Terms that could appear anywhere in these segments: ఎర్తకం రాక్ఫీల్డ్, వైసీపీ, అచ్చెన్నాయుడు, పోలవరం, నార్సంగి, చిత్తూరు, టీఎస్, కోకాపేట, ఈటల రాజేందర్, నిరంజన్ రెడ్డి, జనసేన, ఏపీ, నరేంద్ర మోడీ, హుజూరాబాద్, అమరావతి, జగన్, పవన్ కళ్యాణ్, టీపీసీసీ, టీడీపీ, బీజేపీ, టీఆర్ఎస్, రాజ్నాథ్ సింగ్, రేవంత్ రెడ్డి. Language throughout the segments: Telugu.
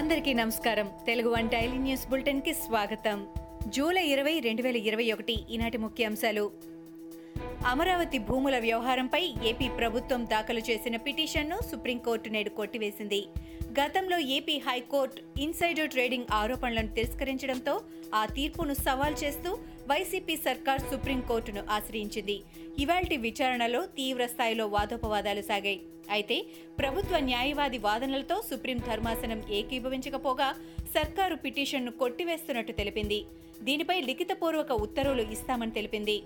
అందరికీ నమస్కారం. Telugu one daily news bulletin కి స్వాగతం. జూలై 20, 2021 ఈనాటి ముఖ్యాంశాలు. అమరావతి భూముల వ్యవహారంపై ఏపీ ప్రభుత్వం దాఖలు చేసిన పిటిషన్ను సుప్రీంకోర్టు నేడు కొట్టివేసింది. గతంలో ఏపీ హైకోర్టు ఇన్సైడర్ ట్రేడింగ్ ఆరోపణలను తిరస్కరించడంతో ఆ తీర్పును సవాల్ చేస్తూ వైసీపీ సర్కార్ సుప్రీంకోర్టును ఆశ్రయించింది. ఇవాల్టి విచారణలో తీవ్ర స్థాయిలో వాదోపవాదాలు సాగాయి. అయితే ప్రభుత్వ న్యాయవాది వాదనలతో సుప్రీం ధర్మాసనం ఏకీభవించకపోగా సర్కారు పిటిషన్ను కొట్టివేస్తున్నట్టు తెలిపింది. దీనిపై లిఖితపూర్వక ఉత్తర్వులు ఇస్తామని తెలిపింది.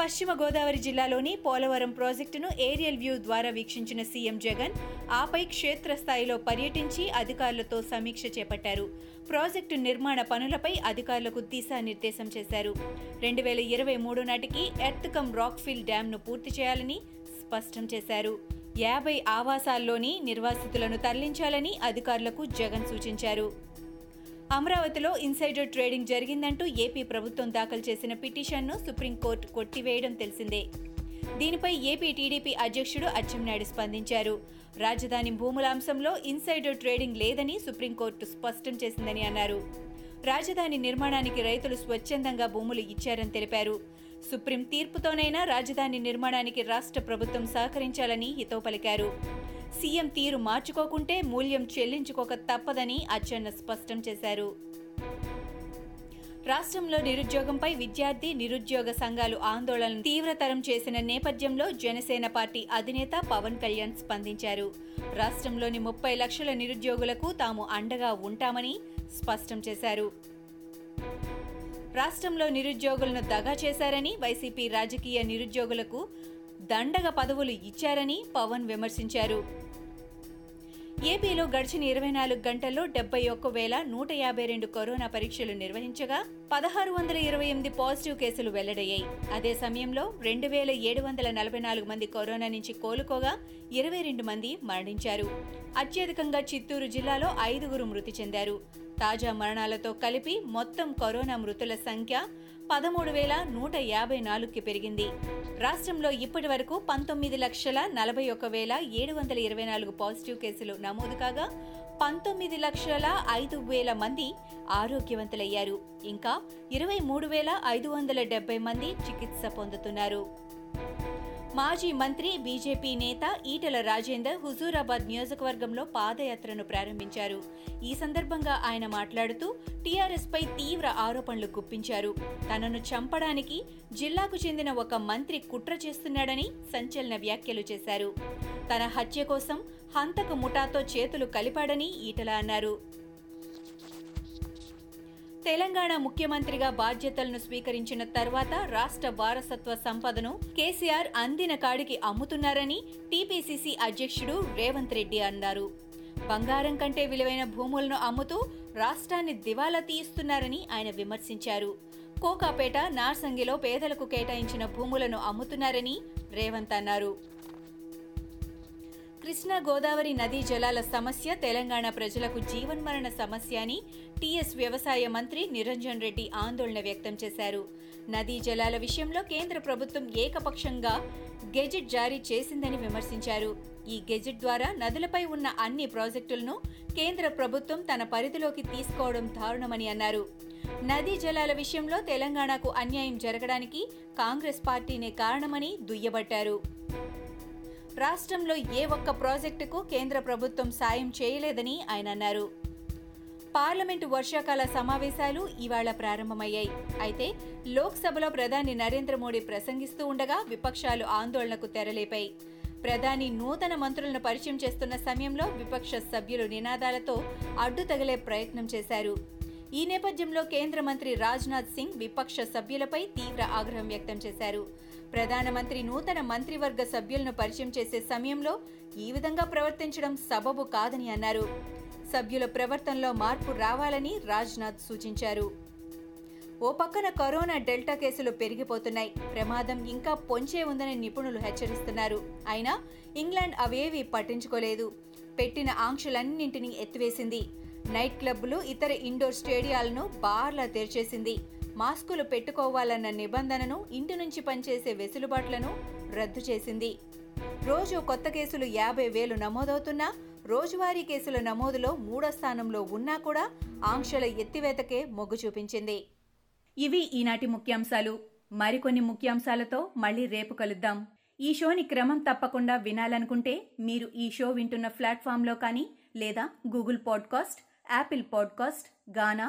పశ్చిమ గోదావరి జిల్లాలోని పోలవరం ప్రాజెక్టును ఏరియల్ వ్యూ ద్వారా వీక్షించిన సీఎం జగన్ ఆపై క్షేత్రస్థాయిలో పర్యటించి అధికారులతో సమీక్ష చేపట్టారు. ప్రాజెక్టు నిర్మాణ పనులపై అధికారులకు దిశానిర్దేశం చేశారు. 2023 నాటికి ఎర్తకం రాక్ఫీల్డ్ డ్యాంను పూర్తి చేయాలని స్పష్టం చేశారు. 50 ఆవాసాల్లోని నిర్వాసితులను తరలించాలని అధికారులకు జగన్ సూచించారు. అమరావతిలో ఇన్సైడర్ ట్రేడింగ్ జరిగిందంటూ ఏపీ ప్రభుత్వం దాఖలు చేసిన పిటిషన్ను సుప్రీంకోర్టు కొట్టివేయడం తెలిసిందే. దీనిపై ఏపీ టీడీపీ అధ్యక్షుడు అచ్చెన్నాయుడు స్పందించారు. రాజధాని భూముల అంశంలో ఇన్సైడర్ ట్రేడింగ్ లేదని సుప్రీంకోర్టు స్పష్టం చేసిందని అన్నారు. రాజధాని నిర్మాణానికి రైతులు స్వచ్ఛందంగా భూములు ఇచ్చారని తెలిపారు. సుప్రీం తీర్పుతోనైనా రాజధాని నిర్మాణానికి రాష్ట్ర ప్రభుత్వం సహకరించాలని హితవు పలికారు. సీఎం తీరు మార్చుకోకుంటే మూల్యం చెల్లించుకోక తప్పదని అచ్చెన్న స్పష్టం చేశారు. రాష్ట్రంలో నిరుద్యోగంపై విద్యార్థి నిరుద్యోగ సంఘాలు ఆందోళన తీవ్రతరం చేసిన నేపథ్యంలో జనసేన పార్టీ అధినేత పవన్ కళ్యాణ్ స్పందించారు. రాష్ట్రంలోని 30 లక్షల నిరుద్యోగులకు తాము అండగా ఉంటామని స్పష్టం చేశారు. రాష్ట్రంలో నిరుద్యోగులను దగా చేశారని, వైసీపీ రాజకీయ నిరుద్యోగులకు దండగ పదవులు ఇచ్చారని పవన్ విమర్శించారు. ఏపీలో గడిచిన 24 గంటల్లో 71,152 కరోనా పరీక్షలు నిర్వహించగా 1,628 పాజిటివ్ కేసులు వెల్లడయ్యాయి. అదే సమయంలో 2,744 మంది కరోనా నుంచి కోలుకోగా 22 మంది మరణించారు. అత్యధికంగా చిత్తూరు జిల్లాలో 5 మృతి చెందారు. తాజా మరణాలతో కలిపి మొత్తం కరోనా మృతుల సంఖ్య 13,154కి పెరిగింది. రాష్ట్రంలో ఇప్పటి వరకు 19,41,724 పాజిటివ్ కేసులు నమోదు కాగా 19,05,000 మంది ఆరోగ్యవంతులయ్యారు. ఇంకా 23,570 మంది చికిత్స పొందుతున్నారు. మాజీ మంత్రి, బీజేపీ నేత ఈటల రాజేందర్ హుజూరాబాద్ నియోజకవర్గంలో పాదయాత్రను ప్రారంభించారు. ఈ సందర్భంగా ఆయన మాట్లాడుతూ టీఆర్ఎస్పై తీవ్ర ఆరోపణలు గుప్పించారు. తనను చంపడానికి జిల్లాకు చెందిన ఒక మంత్రి కుట్ర చేస్తున్నాడని సంచలన వ్యాఖ్యలు చేశారు. తన హత్య కోసం హంతక ముఠాతో చేతులు కలిపాడని ఈటల అన్నారు. తెలంగాణ ముఖ్యమంత్రిగా బాధ్యతలను స్వీకరించిన తర్వాత రాష్ట్ర వారసత్వ సంపదను కేసీఆర్ అందిన కాడికి అమ్ముతున్నారని టీపీసీసీ అధ్యక్షుడు రేవంత్ రెడ్డి అన్నారు. బంగారం కంటే విలువైన భూములను అమ్ముతూ రాష్ట్రాన్ని దివాలా తీయిస్తున్నారని ఆయన విమర్శించారు. కోకాపేట, నార్సంగిలో పేదలకు కేటాయించిన భూములను అమ్ముతున్నారని రేవంత్ అన్నారు. కృష్ణా గోదావరి నదీ జలాల సమస్య తెలంగాణ ప్రజలకు జీవన్మరణ సమస్య అని టీఎస్ వ్యవసాయ మంత్రి నిరంజన్ రెడ్డి ఆందోళన వ్యక్తం చేశారు. నదీ జలాల విషయంలో కేంద్ర ప్రభుత్వం ఏకపక్షంగా గెజిట్ జారీ చేసిందని విమర్శించారు. ఈ గెజిట్ ద్వారా నదులపై ఉన్న అన్ని ప్రాజెక్టులను కేంద్ర ప్రభుత్వం తన పరిధిలోకి తీసుకోవడం దారుణమని అన్నారు. నదీ జలాల విషయంలో తెలంగాణకు అన్యాయం జరగడానికి కాంగ్రెస్ పార్టీనే కారణమని దుయ్యబట్టారు. రాష్ట్రంలో ఏ ఒక్క ప్రాజెక్టుకు కేంద్ర ప్రభుత్వం సాయం చేయలేదని ఆయన అన్నారు. పార్లమెంటు వర్షాకాల సమావేశాలు ఇవాళ ప్రారంభమయ్యాయి. అయితే లోక్సభలో ప్రధాని నరేంద్ర మోడీ ప్రసంగిస్తూ ఉండగా విపక్షాలు ఆందోళనకు తెరలేపాయి. ప్రధాని నూతన మంత్రులను పరిచయం చేస్తున్న సమయంలో విపక్ష సభ్యులు నినాదాలతో అడ్డు తగిలే ప్రయత్నం చేశారు. ఈ నేపథ్యంలో కేంద్ర మంత్రి రాజ్నాథ్ సింగ్ విపక్ష సభ్యులపై తీవ్ర ఆగ్రహం వ్యక్తం చేశారు. ప్రధానమంత్రి నూతన మంత్రివర్గ సభ్యులను పరిచయం చేసే సమయంలో ఈ విధంగా ప్రవర్తించడం సబబు కాదని అన్నారు. సభ్యుల ప్రవర్తనలో మార్పు రావాలని రాజ్నాథ్ సూచించారు. ఓ పక్కన కరోనా డెల్టా కేసులు పెరిగిపోతున్నాయి. ప్రమాదం ఇంకా పొంచే ఉందని నిపుణులు హెచ్చరిస్తున్నారు. అయినా ఇంగ్లాండ్ అవేవీ పట్టించుకోలేదు. పెట్టిన ఆంక్షలన్నింటినీ ఎత్తివేసింది. నైట్ క్లబ్లు, ఇతర ఇండోర్ స్టేడియాలను బార్లా తెరిచేసింది. మాస్కులు పెట్టుకోవాలన్న నిబంధనను, ఇంటి నుంచి పనిచేసే వెసులుబాట్లను రద్దు చేసింది. రోజు కొత్త కేసులు 50,000 నమోదవుతున్నా రోజువారీ కేసుల నమోదులో 3వ స్థానంలో ఉన్నా కూడా ఆంక్షల ఎత్తివేతకే మొగ్గు చూపించింది. ఇవి ఈనాటి ముఖ్యాంశాలు. మరికొన్ని ముఖ్యాంశాలతో మళ్ళీ రేపు కలుద్దాం. ఈ షోని క్రమం తప్పకుండా వినాలనుకుంటే మీరు ఈ షో వింటున్న ప్లాట్ఫామ్లో కానీ లేదా గూగుల్ పాడ్కాస్ట్, యాపిల్ పాడ్కాస్ట్, గానా